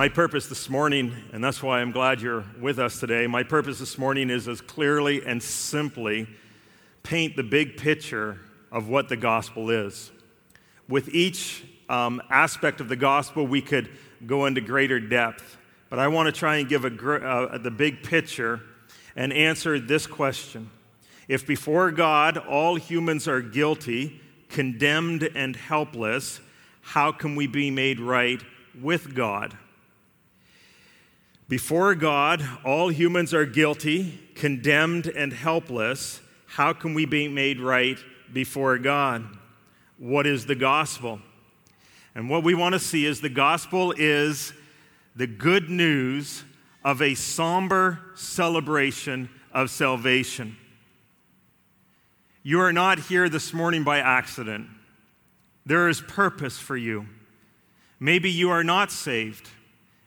My purpose this morning, and that's why I'm glad you're with us today, my purpose this morning is as clearly and simply paint the big picture of what the gospel is. With each aspect of the gospel, we could go into greater depth, but I want to try and give the big picture and answer this question. If before God all humans are guilty, condemned, and helpless, how can we be made right with God? Before God, all humans are guilty, condemned, and helpless. How can we be made right before God? What is the gospel? And what we want to see is the gospel is the good news of a somber celebration of salvation. You are not here this morning by accident. There is purpose for you. Maybe you are not saved.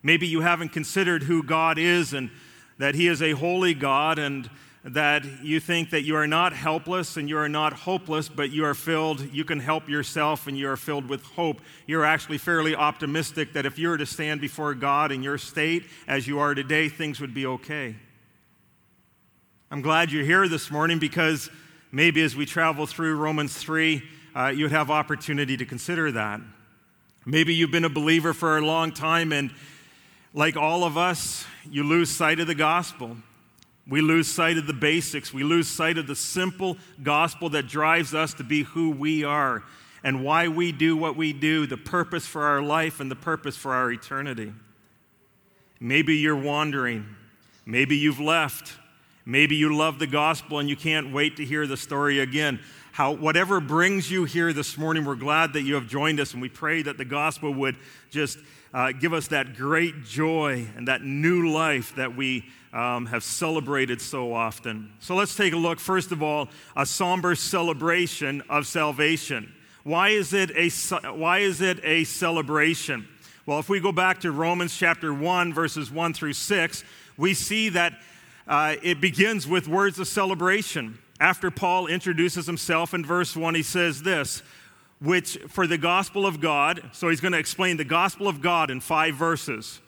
Maybe you haven't considered who God is and that He is a holy God and that you think that you are not helpless and you are not hopeless, but you are filled, you can help yourself and you are filled with hope. You're actually fairly optimistic that if you were to stand before God in your state as you are today, things would be okay. I'm glad you're here this morning because maybe as we travel through Romans 3, you'd have opportunity to consider that. Maybe you've been a believer for a long time and like all of us, you lose sight of the gospel. We lose sight of the basics. We lose sight of the simple gospel that drives us to be who we are and why we do what we do, the purpose for our life and the purpose for our eternity. Maybe you're wandering. Maybe you've left. Maybe you love the gospel and you can't wait to hear the story again. Whatever brings you here this morning, we're glad that you have joined us, and we pray that the gospel would just give us that great joy and that new life that we have celebrated so often. So let's take a look. First of all, a somber celebration of salvation. Why is it a celebration? Well, if we go back to Romans chapter 1, verses 1 through 6, we see that it begins with words of celebration. After Paul introduces himself in verse 1, he says this, which for the gospel of God, so he's going to explain the gospel of God in 5 verses.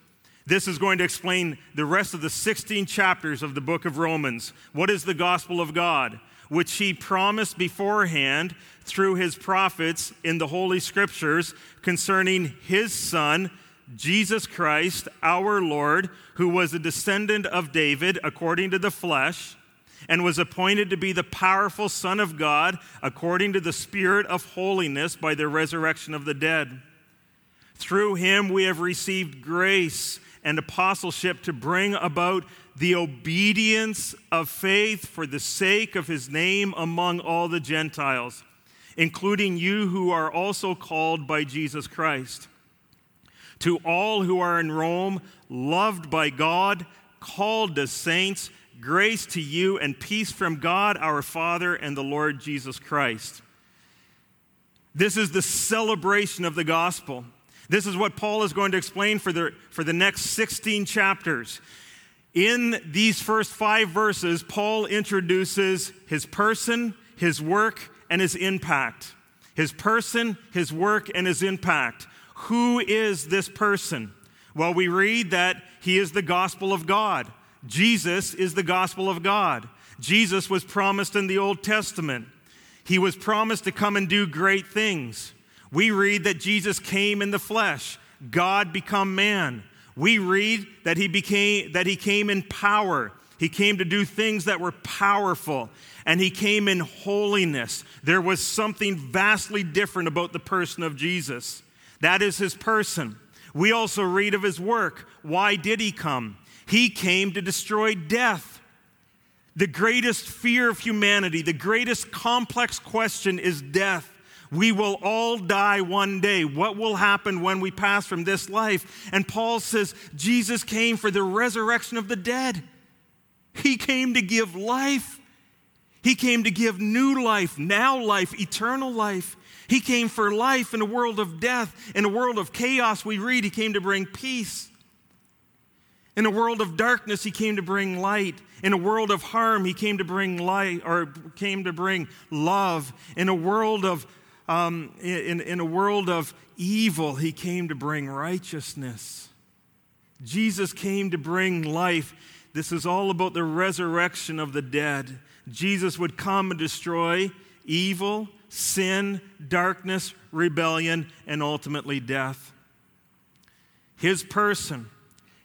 This is going to explain the rest of the 16 chapters of the book of Romans. What is the gospel of God? Which he promised beforehand through his prophets in the Holy Scriptures concerning his Son, Jesus Christ, our Lord, who was a descendant of David according to the flesh, and was appointed to be the powerful Son of God according to the Spirit of holiness by the resurrection of the dead. Through him we have received grace and apostleship to bring about the obedience of faith for the sake of his name among all the Gentiles, including you who are also called by Jesus Christ. To all who are in Rome, loved by God, called as saints, grace to you and peace from God our Father and the Lord Jesus Christ. This is the celebration of the gospel. This is what Paul is going to explain for the next 16 chapters. In these first 5 verses, Paul introduces his person, his work, and his impact. His person, his work, and his impact. Who is this person? Well, we read that he is the gospel of God. Jesus is the gospel of God. Jesus was promised in the Old Testament. He was promised to come and do great things. We read that Jesus came in the flesh, God become man. We read that he came in power. He came to do things that were powerful, and he came in holiness. There was something vastly different about the person of Jesus. That is his person. We also read of his work. Why did he come? He came to destroy death. The greatest fear of humanity, the greatest complex question is death. We will all die one day. What will happen when we pass from this life? And Paul says Jesus came for the resurrection of the dead. He came to give life. He came to give new life, now life, eternal life. He came for life in a world of death. In a world of chaos, we read he came to bring peace. In a world of darkness, he came to bring light. In a world of harm, he came to bring light, or came to bring love. In a world of in a world of evil, he came to bring righteousness. Jesus came to bring life. This is all about the resurrection of the dead. Jesus would come and destroy evil, sin, darkness, rebellion, and ultimately death. His person,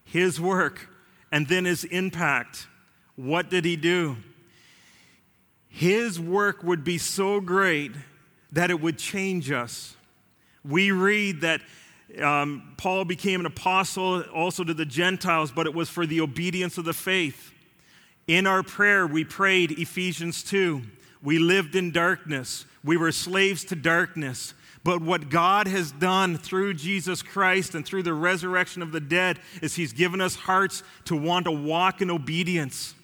his work, and then his impact. What did he do? His work would be so great that it would change us. We read that Paul became an apostle also to the Gentiles, but it was for the obedience of the faith. In our prayer, we prayed Ephesians 2. We lived in darkness. We were slaves to darkness. But what God has done through Jesus Christ and through the resurrection of the dead is he's given us hearts to want to walk in obedience,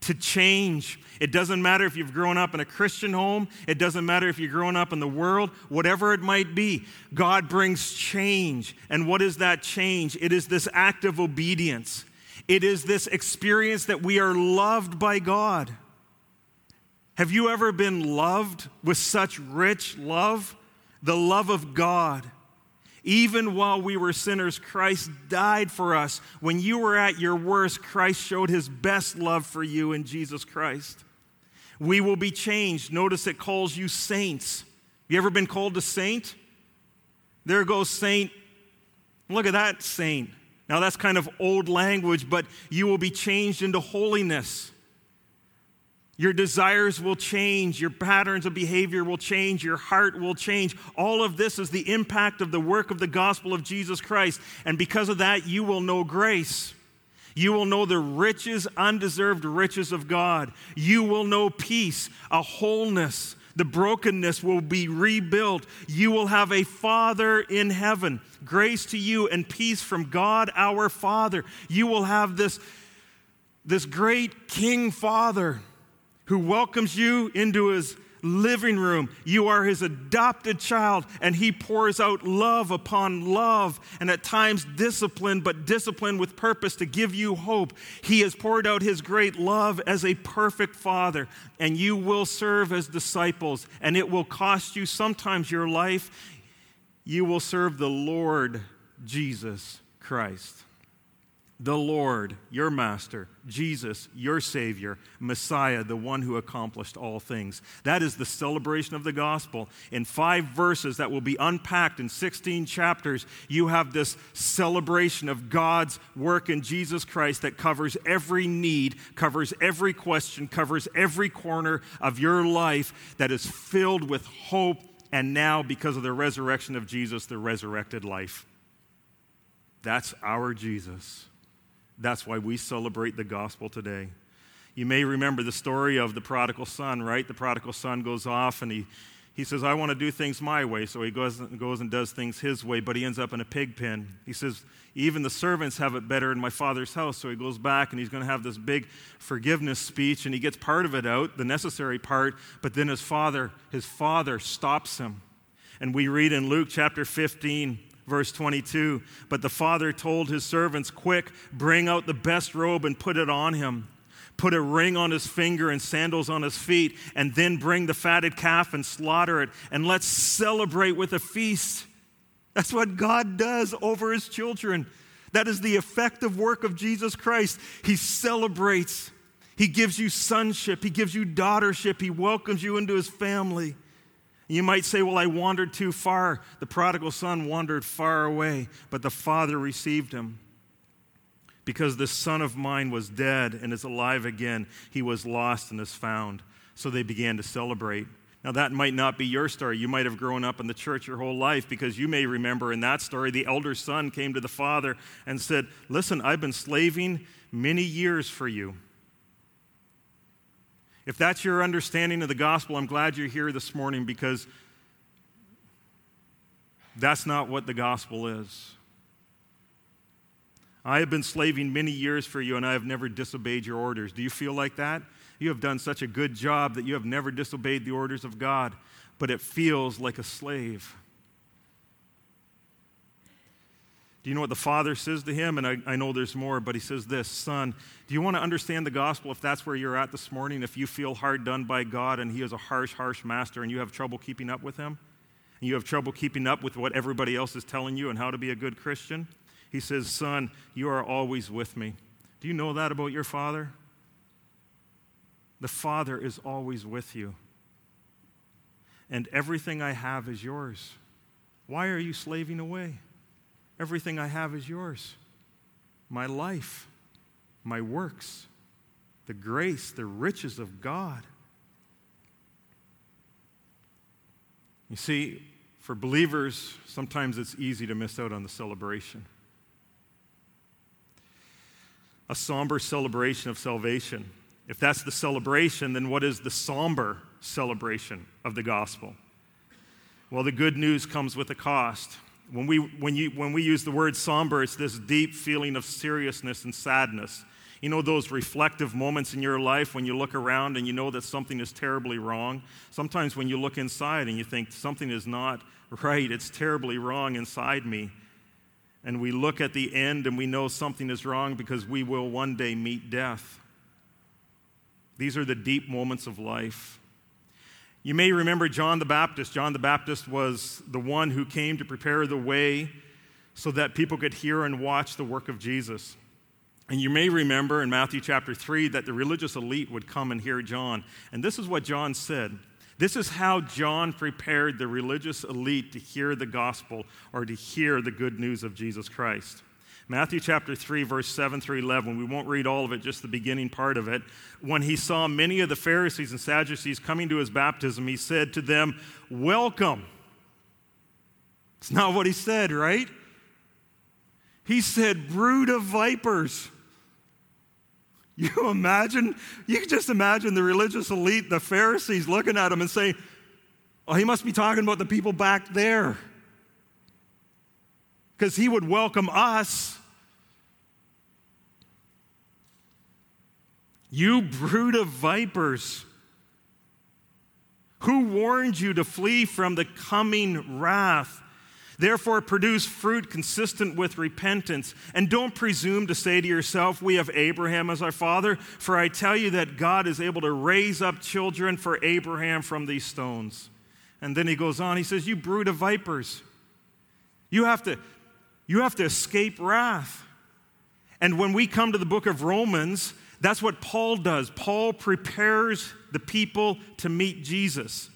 to change. It doesn't matter if you've grown up in a Christian home. It doesn't matter if you're growing up in the world, whatever it might be. God brings change. And what is that change? It is this act of obedience. It is this experience that we are loved by God. Have you ever been loved with such rich love? The love of God. Even while we were sinners, Christ died for us. When you were at your worst, Christ showed his best love for you in Jesus Christ. We will be changed. Notice it calls you saints. You ever been called a saint? There goes saint. Look at that saint. Now that's kind of old language, but you will be changed into holiness. Your desires will change. Your patterns of behavior will change. Your heart will change. All of this is the impact of the work of the gospel of Jesus Christ. And because of that, you will know grace. You will know the riches, undeserved riches of God. You will know peace, a wholeness. The brokenness will be rebuilt. You will have a Father in heaven. Grace to you and peace from God our Father. You will have this great King Father who welcomes you into his living room. You are his adopted child, and he pours out love upon love, and at times discipline, but discipline with purpose to give you hope. He has poured out his great love as a perfect father, and you will serve as disciples, and it will cost you sometimes your life. You will serve the Lord Jesus Christ. The Lord, your master, Jesus, your Savior, Messiah, the one who accomplished all things. That is the celebration of the gospel. In 5 verses that will be unpacked in 16 chapters, you have this celebration of God's work in Jesus Christ that covers every need, covers every question, covers every corner of your life that is filled with hope, and now, because of the resurrection of Jesus, the resurrected life. That's our Jesus. That's why we celebrate the gospel today. You may remember the story of the prodigal son, right? The prodigal son goes off and he says, I want to do things my way. So he goes and does things his way, but he ends up in a pig pen. He says, even the servants have it better in my father's house. So he goes back and he's going to have this big forgiveness speech, and he gets part of it out, the necessary part, but then his father stops him. And we read in Luke chapter 15, Verse 22, but the father told his servants, quick, bring out the best robe and put it on him. Put a ring on his finger and sandals on his feet, and then bring the fatted calf and slaughter it, and let's celebrate with a feast. That's what God does over his children. That is the effective work of Jesus Christ. He celebrates. He gives you sonship. He gives you daughtership. He welcomes you into his family. You might say, well, I wandered too far. The prodigal son wandered far away, but the father received him. Because this son of mine was dead and is alive again. He was lost and is found. So they began to celebrate. Now, that might not be your story. You might have grown up in the church your whole life, because you may remember in that story, the elder son came to the father and said, listen, I've been slaving many years for you. If that's your understanding of the gospel, I'm glad you're here this morning, because that's not what the gospel is. I have been slaving many years for you, and I have never disobeyed your orders. Do you feel like that? You have done such a good job that you have never disobeyed the orders of God, but it feels like a slave. Do you know what the father says to him? And I know there's more, but he says this, son, do you want to understand the gospel if that's where you're at this morning? If you feel hard done by God and he is a harsh master, and you have trouble keeping up with him, and you have trouble keeping up with what everybody else is telling you and how to be a good Christian, He says, "Son, you are always with me." Do you know that about your Father? The Father is always with you. And everything I have is yours. Why are you slaving away? Everything I have is yours. My life, my works, the grace, the riches of God. You see, for believers, sometimes it's easy to miss out on the celebration. A somber celebration of salvation. If that's the celebration, then what is the somber celebration of the gospel? Well, the good news comes with a cost. When we use the word somber, it's this deep feeling of seriousness and sadness. You know those reflective moments in your life when you look around and you know that something is terribly wrong? Sometimes when you look inside and you think something is not right, it's terribly wrong inside me. And we look at the end and we know something is wrong because we will one day meet death. These are the deep moments of life. You may remember John the Baptist. John the Baptist was the one who came to prepare the way so that people could hear and watch the work of Jesus. And you may remember in Matthew chapter 3 that the religious elite would come and hear John. And this is what John said. This is how John prepared the religious elite to hear the gospel or to hear the good news of Jesus Christ. Matthew chapter 3, verse 7 through 11. We won't read all of it, just the beginning part of it. When he saw many of the Pharisees and Sadducees coming to his baptism, he said to them, "Welcome." It's not what he said, right? He said, "Brood of vipers." You can just imagine the religious elite, the Pharisees, looking at him and saying, "Oh, he must be talking about the people back there. Because he would welcome us. You brood of vipers, who warned you to flee from the coming wrath? Therefore, produce fruit consistent with repentance. And don't presume to say to yourself, 'We have Abraham as our father,' for I tell you that God is able to raise up children for Abraham from these stones." And then he goes on, he says, "You brood of vipers." You have to escape wrath. And when we come to the book of Romans, that's what Paul does. Paul prepares the people to meet Jesus.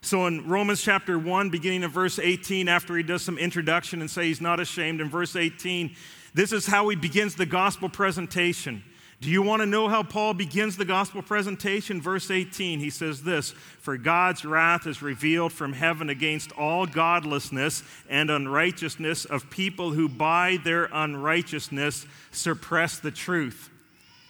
So in Romans chapter 1, beginning in verse 18, after he does some introduction and say he's not ashamed, in verse 18, this is how he begins the gospel presentation. Do you want to know how Paul begins the gospel presentation? Verse 18, he says this, "For God's wrath is revealed from heaven against all godlessness and unrighteousness of people who by their unrighteousness suppress the truth."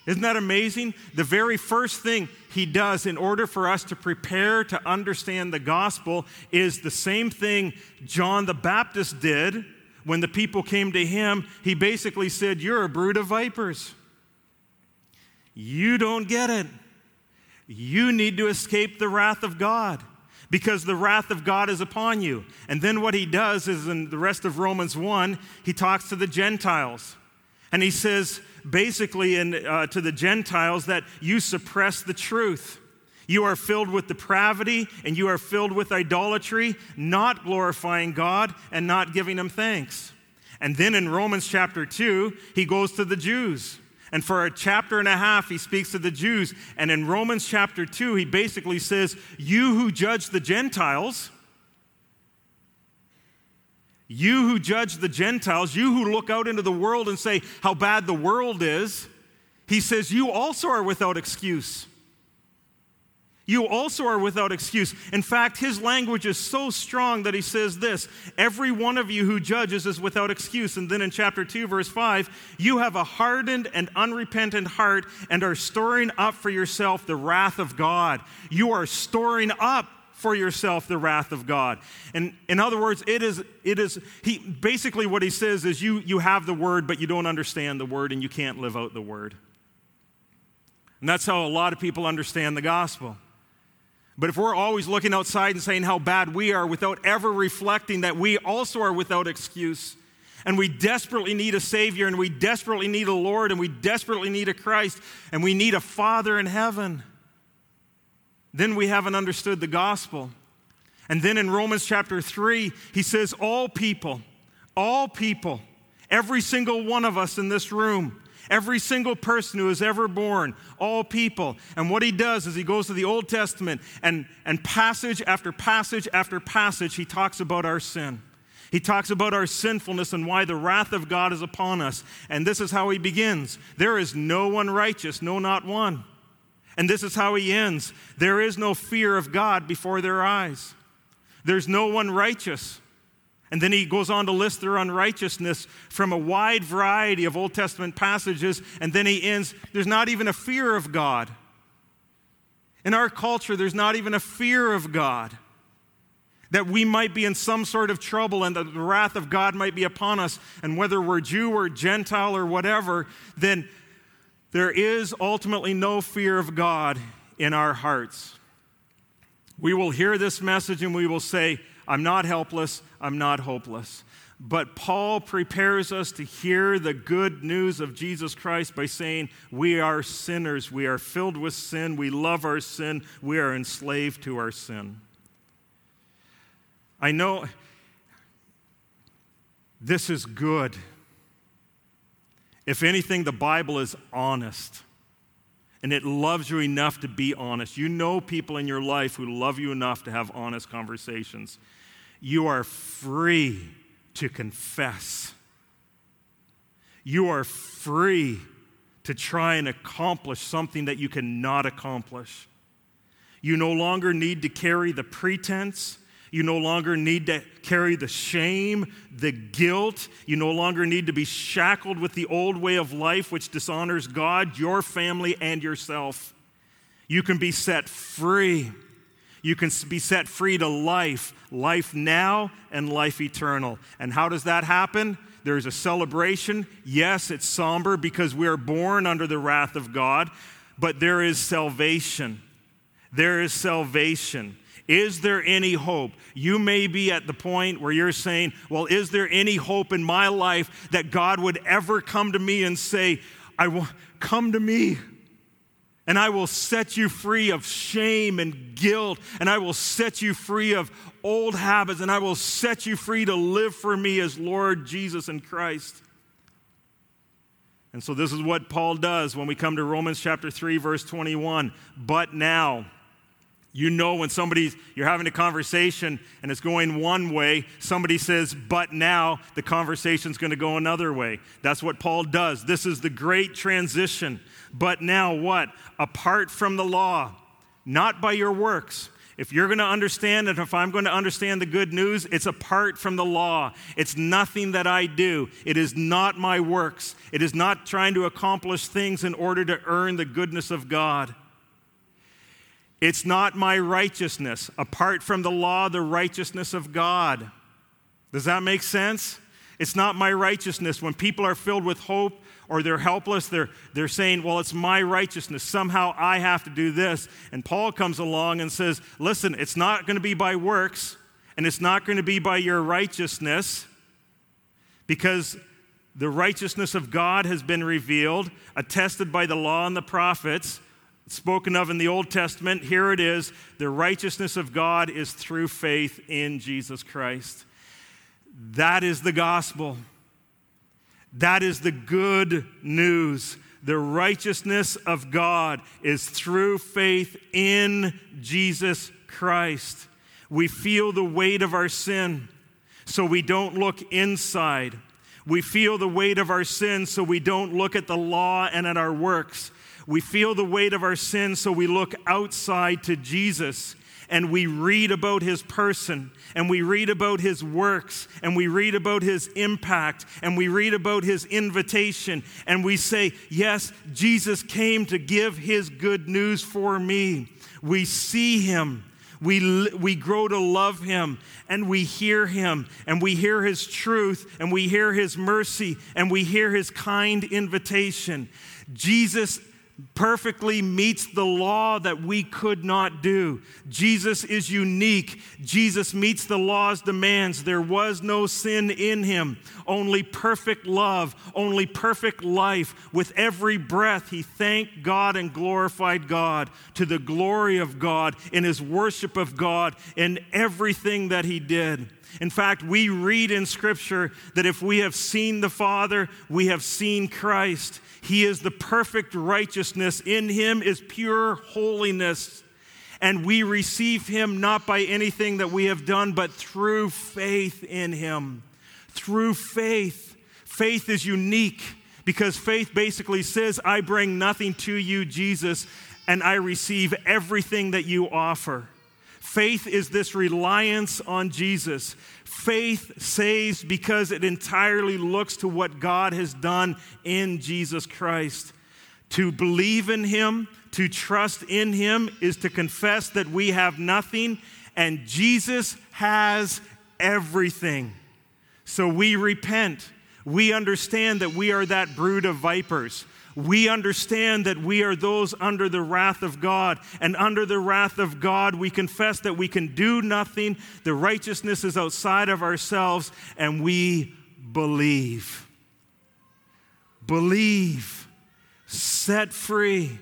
Isn't that amazing? The very first thing he does in order for us to prepare to understand the gospel is the same thing John the Baptist did when the people came to him. He basically said, "You're a brood of vipers. You don't get it. You need to escape the wrath of God because the wrath of God is upon you." And then what he does is in the rest of Romans 1, he talks to the Gentiles. And he says basically to the Gentiles that you suppress the truth. You are filled with depravity and you are filled with idolatry, not glorifying God and not giving him thanks. And then in Romans chapter 2, he goes to the Jews. And for a chapter and a half, he speaks to the Jews. And in Romans chapter 2, he basically says, you who judge the Gentiles, you who look out into the world and say how bad the world is, he says, you also are without excuse. You also are without excuse. In fact, his language is so strong that he says this, "Every one of you who judges is without excuse." And then in chapter 2, verse 5, "You have a hardened and unrepentant heart and are storing up for yourself the wrath of God." You are storing up for yourself the wrath of God. And in other words, what he says is you have the word, but you don't understand the word and you can't live out the word. And that's how a lot of people understand the gospel. But if we're always looking outside and saying how bad we are without ever reflecting that we also are without excuse and we desperately need a Savior and we desperately need a Lord and we desperately need a Christ and we need a Father in heaven, then we haven't understood the gospel. And then in Romans chapter 3, he says all people, Every single one of us in this room, every single person who is ever born, all people. And what he does is he goes to the Old Testament and passage after passage after passage, he talks about our sin. He talks about our sinfulness and why the wrath of God is upon us. And this is how he begins. There is no one righteous, no, not one. And this is how he ends. There is no fear of God before their eyes. There's no one righteous. And then he goes on to list their unrighteousness from a wide variety of Old Testament passages. And then he ends, there's not even a fear of God. In our culture, there's not even a fear of God. That we might be in some sort of trouble and that the wrath of God might be upon us. And whether we're Jew or Gentile or whatever, then there is ultimately no fear of God in our hearts. We will hear this message and we will say, I'm not helpless, I'm not hopeless. But Paul prepares us to hear the good news of Jesus Christ by saying, we are sinners, we are filled with sin, we love our sin, we are enslaved to our sin. I know this is good. If anything, the Bible is honest, and it loves you enough to be honest. You know people in your life who love you enough to have honest conversations. You are free to confess. You are free to try and accomplish something that you cannot accomplish. You no longer need to carry the pretense. You no longer need to carry the shame, the guilt. You no longer need to be shackled with the old way of life, which dishonors God, your family, and yourself. You can be set free. You can be set free to life, life now and life eternal. And how does that happen? There is a celebration. Yes, it's somber because we are born under the wrath of God, but there is salvation. There is salvation. Is there any hope? You may be at the point where you're saying, well, is there any hope in my life that God would ever come to me and say, come to me, and I will set you free of shame and guilt, and I will set you free of old habits, and I will set you free to live for me as Lord Jesus and Christ. And so this is what Paul does when we come to Romans chapter 3, verse 21. But now, you know when you're having a conversation and it's going one way, somebody says, but now the conversation's going to go another way. That's what Paul does. This is the great transition. But now what? Apart from the law, not by your works. If you're going to understand it, if I'm going to understand the good news, it's apart from the law. It's nothing that I do. It is not my works. It is not trying to accomplish things in order to earn the goodness of God. It's not my righteousness. Apart from the law, the righteousness of God. Does that make sense? It's not my righteousness. When people are filled with hope or they're helpless, they're saying, well, it's my righteousness. Somehow I have to do this. And Paul comes along and says, listen, it's not going to be by works and it's not going to be by your righteousness because the righteousness of God has been revealed, attested by the law and the prophets, spoken of in the Old Testament. Here it is. The righteousness of God is through faith in Jesus Christ. That is the gospel. That is the good news. The righteousness of God is through faith in Jesus Christ. We feel the weight of our sin, so we don't look inside. We feel the weight of our sin, so we don't look at the law and at our works. We feel the weight of our sin, so we look outside to Jesus and we read about his person and we read about his works and we read about his impact and we read about his invitation and we say, yes, Jesus came to give his good news for me. We see him. We grow to love him, and we hear him, and we hear his truth, and we hear his mercy, and we hear his kind invitation. Jesus perfectly meets the law that we could not do. Jesus is unique. Jesus meets the law's demands. There was no sin in him, only perfect love, only perfect life. With every breath, he thanked God and glorified God to the glory of God in his worship of God in everything that he did. In fact, we read in Scripture that if we have seen the Father, we have seen Christ. He is the perfect righteousness. In him is pure holiness. And we receive him not by anything that we have done, but through faith in him. Through faith. Faith is unique because faith basically says, I bring nothing to you, Jesus, and I receive everything that you offer. Faith is this reliance on Jesus. Faith saves because it entirely looks to what God has done in Jesus Christ. To believe in him, to trust in him, is to confess that we have nothing and Jesus has everything. So we repent. We understand that we are that brood of vipers. We understand that we are those under the wrath of God. And under the wrath of God, we confess that we can do nothing. The righteousness is outside of ourselves, and we believe. Believe. Set free.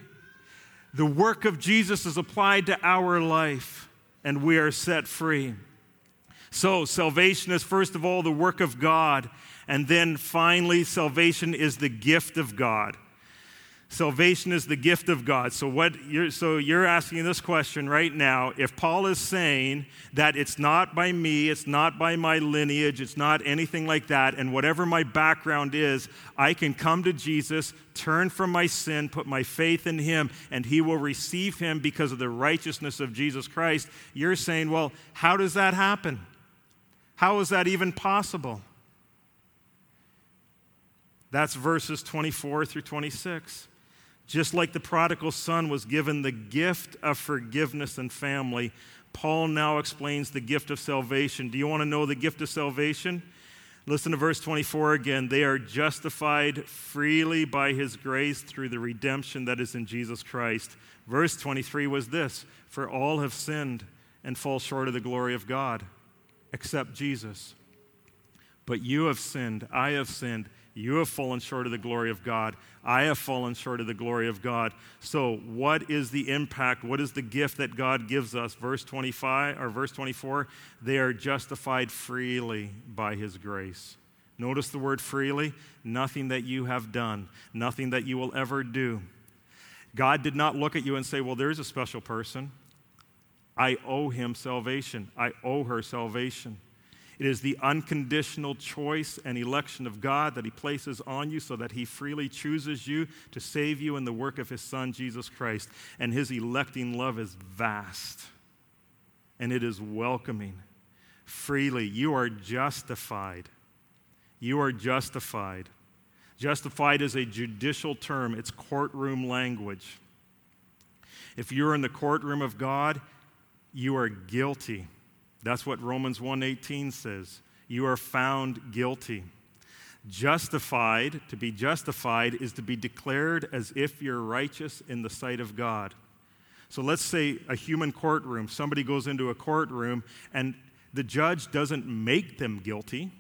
The work of Jesus is applied to our life, and we are set free. So salvation is, first of all, the work of God, and then finally, salvation is the gift of God. Salvation is the gift of God. So you're asking this question right now. If Paul is saying that it's not by me, it's not by my lineage, it's not anything like that, and whatever my background is, I can come to Jesus, turn from my sin, put my faith in him, and he will receive him because of the righteousness of Jesus Christ. You're saying, well, how does that happen? How is that even possible? That's verses 24 through 26. Just like the prodigal son was given the gift of forgiveness and family, Paul now explains the gift of salvation. Do you want to know the gift of salvation? Listen to verse 24 again. They are justified freely by his grace through the redemption that is in Jesus Christ. Verse 23 was this, for all have sinned and fall short of the glory of God, except Jesus. But you have sinned, I have sinned, you have fallen short of the glory of God. I have fallen short of the glory of God. So what is the impact? What is the gift that God gives us? Verse 24, they are justified freely by his grace. Notice the word freely. Nothing that you have done, nothing that you will ever do. God did not look at you and say, well, there's a special person. I owe him salvation. I owe her salvation. It is the unconditional choice and election of God that he places on you so that he freely chooses you to save you in the work of his son, Jesus Christ. And his electing love is vast, and it is welcoming. Freely, you are justified. You are justified. Justified is a judicial term. It's courtroom language. If you're in the courtroom of God, you are guilty. That's what Romans 1:18 says. You are found guilty. Justified, to be justified, is to be declared as if you're righteous in the sight of God. So let's say a human courtroom. Somebody goes into a courtroom and the judge doesn't make them guilty.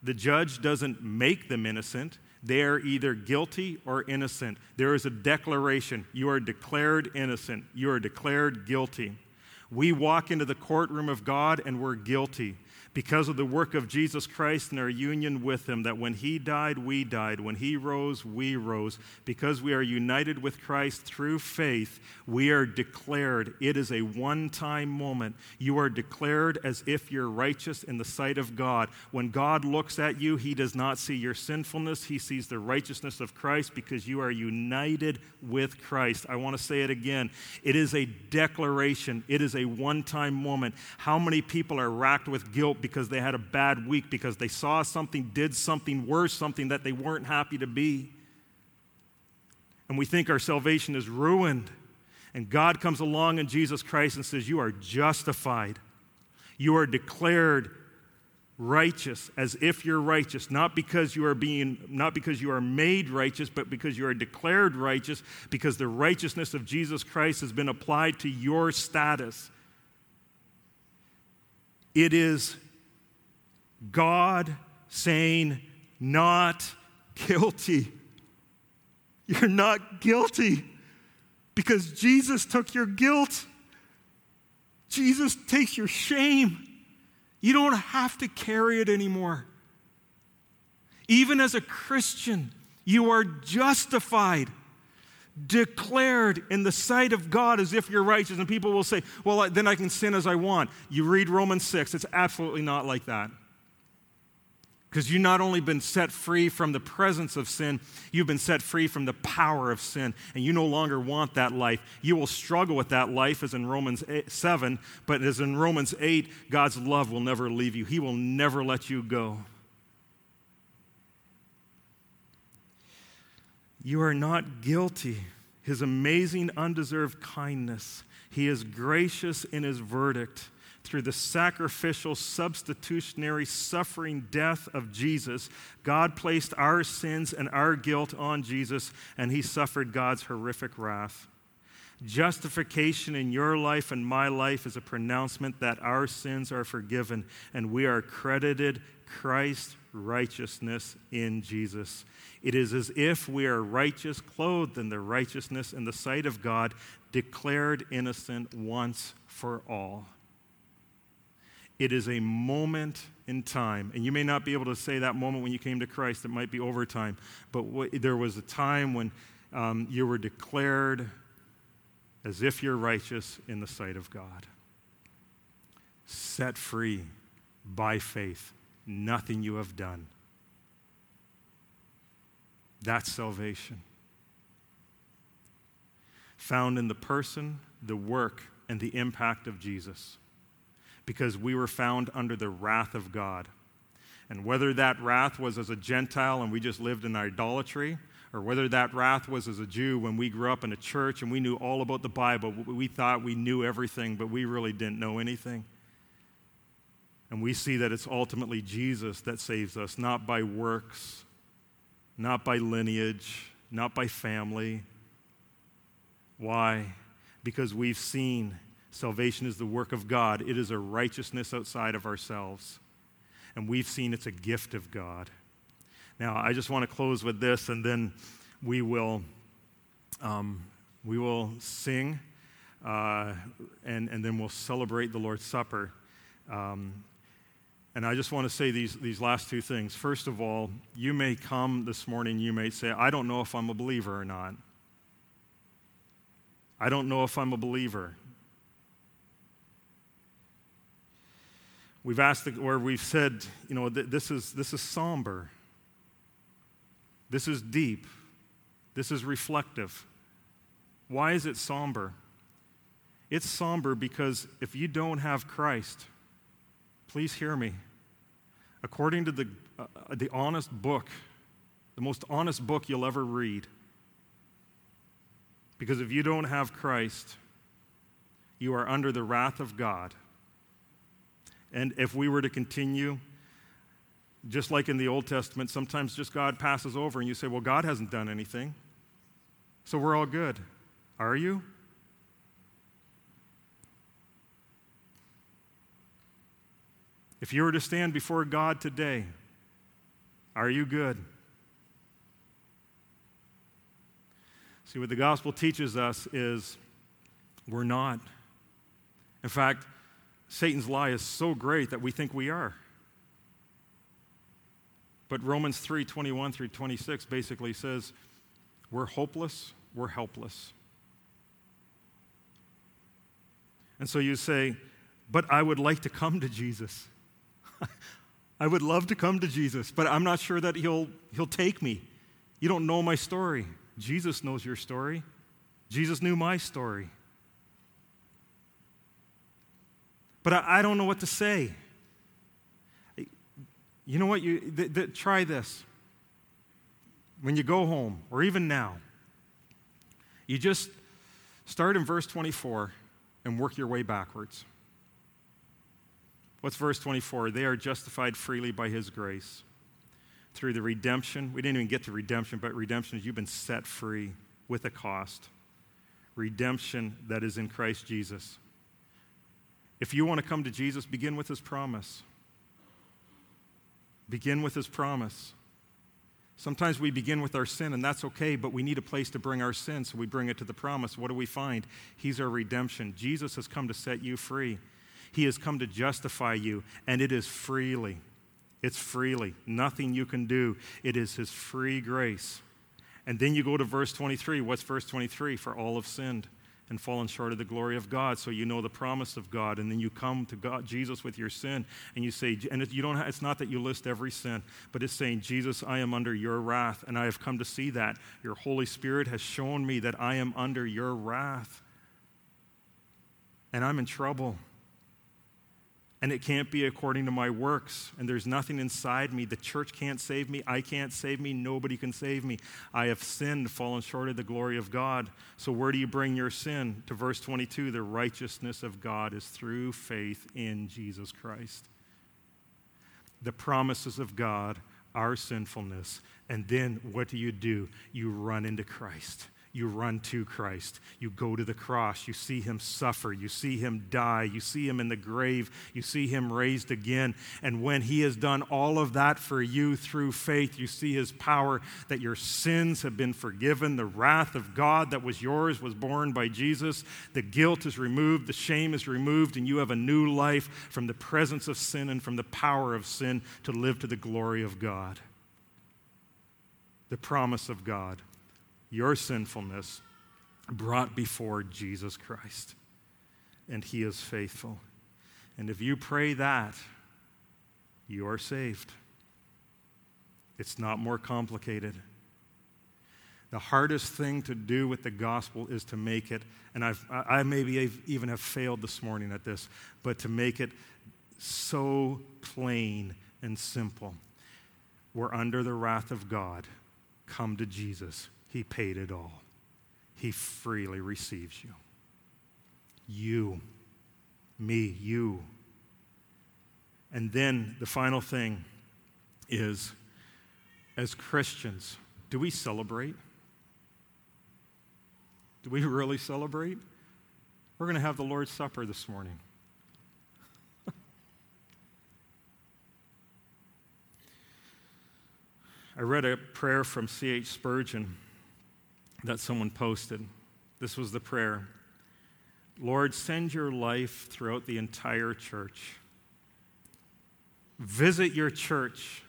The judge doesn't make them innocent. They are either guilty or innocent. There is a declaration. You are declared innocent. You are declared guilty. We walk into the courtroom of God and we're guilty because of the work of Jesus Christ and our union with him, that when he died, we died. When he rose, we rose. Because we are united with Christ through faith, we are declared. It is a one-time moment. You are declared as if you're righteous in the sight of God. When God looks at you, he does not see your sinfulness. He sees the righteousness of Christ because you are united with Christ. I want to say it again. It is a declaration. It is a one-time moment. How many people are racked with guilt because they had a bad week, because they saw something, did something worse, something that they weren't happy to be? And we think our salvation is ruined. And God comes along in Jesus Christ and says, you are justified. You are declared righteous, as if you're righteous, not because you are made righteous, but because you are declared righteous, because the righteousness of Jesus Christ has been applied to your status. It is God saying, not guilty. You're not guilty because Jesus took your guilt. Jesus takes your shame. You don't have to carry it anymore. Even as a Christian, you are justified, declared in the sight of God as if you're righteous. And people will say, well, then I can sin as I want. You read Romans 6. It's absolutely not like that. Because you've not only been set free from the presence of sin, you've been set free from the power of sin, and you no longer want that life. You will struggle with that life as in Romans 7, but as in Romans 8, God's love will never leave you. He will never let you go. You are not guilty. His amazing, undeserved kindness. He is gracious in his verdict. Through the sacrificial, substitutionary, suffering death of Jesus, God placed our sins and our guilt on Jesus, and he suffered God's horrific wrath. Justification in your life and my life is a pronouncement that our sins are forgiven, and we are credited Christ's righteousness in Jesus. It is as if we are righteous, clothed in the righteousness in the sight of God, declared innocent once for all. It is a moment in time. And you may not be able to say that moment when you came to Christ. It might be over time. But there was a time when you were declared as if you're righteous in the sight of God. Set free by faith. Nothing you have done. That's salvation. Found in the person, the work, and the impact of Jesus. Because we were found under the wrath of God. And whether that wrath was as a Gentile and we just lived in idolatry, or whether that wrath was as a Jew when we grew up in a church and we knew all about the Bible, we thought we knew everything, but we really didn't know anything. And we see that it's ultimately Jesus that saves us, not by works, not by lineage, not by family. Why? Because we've seen salvation is the work of God. It is a righteousness outside of ourselves. And we've seen it's a gift of God. Now, I just want to close with this, and then we will sing, and then we'll celebrate the Lord's Supper. And I just want to say these last two things. First of all, you may come this morning, you may say, I don't know if I'm a believer or not. I don't know if I'm a believer. We've asked, or we've said, you know, this is somber. This is deep. This is reflective. Why is it somber? It's somber because if you don't have Christ, please hear me. According to the honest book, the most honest book you'll ever read, because if you don't have Christ, you are under the wrath of God. And if we were to continue, just like in the Old Testament, sometimes just God passes over and you say, well, God hasn't done anything, so we're all good. Are you? If you were to stand before God today, are you good? See, what the gospel teaches us is we're not. In fact, Satan's lie is so great that we think we are. But Romans 3:21 through 26 basically says, we're hopeless, we're helpless. And so you say, but I would like to come to Jesus. I would love to come to Jesus, but I'm not sure that he'll take me. You don't know my story. Jesus knows your story. Jesus knew my story. But I don't know what to say. You know what? Try this. When you go home, or even now, you just start in verse 24 and work your way backwards. What's verse 24? They are justified freely by his grace through the redemption. We didn't even get to redemption, but redemption is you've been set free with a cost. Redemption that is in Christ Jesus. If you want to come to Jesus, begin with his promise. Begin with his promise. Sometimes we begin with our sin, and that's okay, but we need a place to bring our sin, so we bring it to the promise. What do we find? He's our redemption. Jesus has come to set you free. He has come to justify you, and it is freely. It's freely. Nothing you can do. It is his free grace. And then you go to verse 23. What's verse 23? For all have sinned and fallen short of the glory of God. So you know the promise of God. And then you come to God, Jesus, with your sin, and you say, and you don't. It's not that you list every sin, but it's saying, Jesus, I am under your wrath, and I have come to see that. Your Holy Spirit has shown me that I am under your wrath, and I'm in trouble. And it can't be according to my works. And there's nothing inside me. The church can't save me. I can't save me. Nobody can save me. I have sinned, fallen short of the glory of God. So where do you bring your sin? To verse 22, the righteousness of God is through faith in Jesus Christ. The promises of God, our sinfulness. And then what do? You run into Christ. You run to Christ. You go to the cross. You see him suffer. You see him die. You see him in the grave. You see him raised again. And when he has done all of that for you through faith, you see his power that your sins have been forgiven. The wrath of God that was yours was borne by Jesus. The guilt is removed. The shame is removed. And you have a new life from the presence of sin and from the power of sin to live to the glory of God. The promise of God. Your sinfulness brought before Jesus Christ, and he is faithful. And if you pray that, you are saved. It's not more complicated. The hardest thing to do with the gospel is to make it, and I maybe even have failed this morning at this, but to make it so plain and simple. We're under the wrath of God. Come to Jesus. He paid it all. He freely receives you. You, me, you. And then the final thing is, as Christians, do we celebrate? Do we really celebrate? We're going to have the Lord's Supper this morning. I read a prayer from C.H. Spurgeon that someone posted. This was the prayer. Lord, send your life throughout the entire church. Visit your church.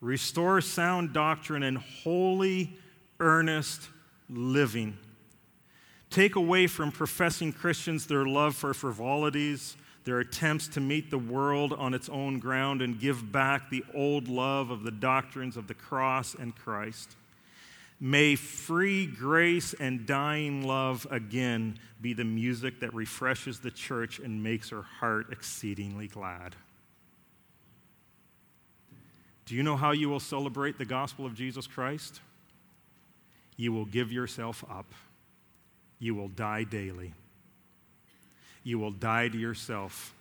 Restore sound doctrine and holy, earnest living. Take away from professing Christians their love for frivolities, their attempts to meet the world on its own ground, and give back the old love of the doctrines of the cross and Christ. May free grace and dying love again be the music that refreshes the church and makes her heart exceedingly glad. Do you know how you will celebrate the gospel of Jesus Christ? You will give yourself up. You will die daily. You will die to yourself.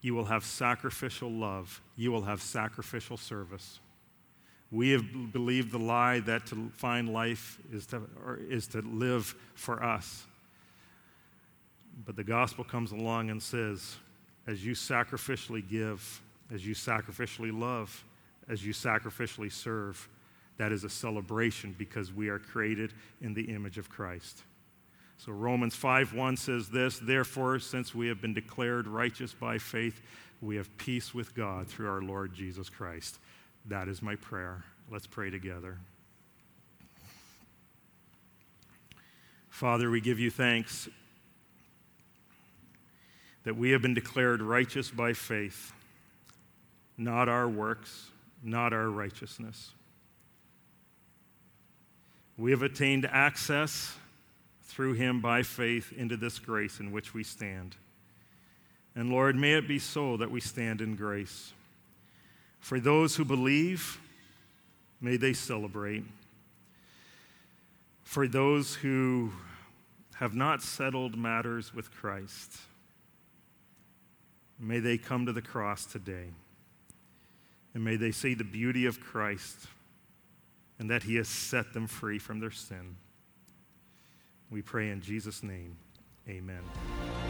You will have sacrificial love. You will have sacrificial service. We have believed the lie that to find life is to live for us. But the gospel comes along and says, as you sacrificially give, as you sacrificially love, as you sacrificially serve, that is a celebration because we are created in the image of Christ. So Romans 5:1 says this, therefore, since we have been declared righteous by faith, we have peace with God through our Lord Jesus Christ. That is my prayer. Let's pray together. Father, we give you thanks that we have been declared righteous by faith, not our works, not our righteousness. We have attained access through him by faith into this grace in which we stand. And Lord, may it be so that we stand in grace. For those who believe, may they celebrate. For those who have not settled matters with Christ, may they come to the cross today. And may they see the beauty of Christ and that he has set them free from their sin. We pray in Jesus' name, amen.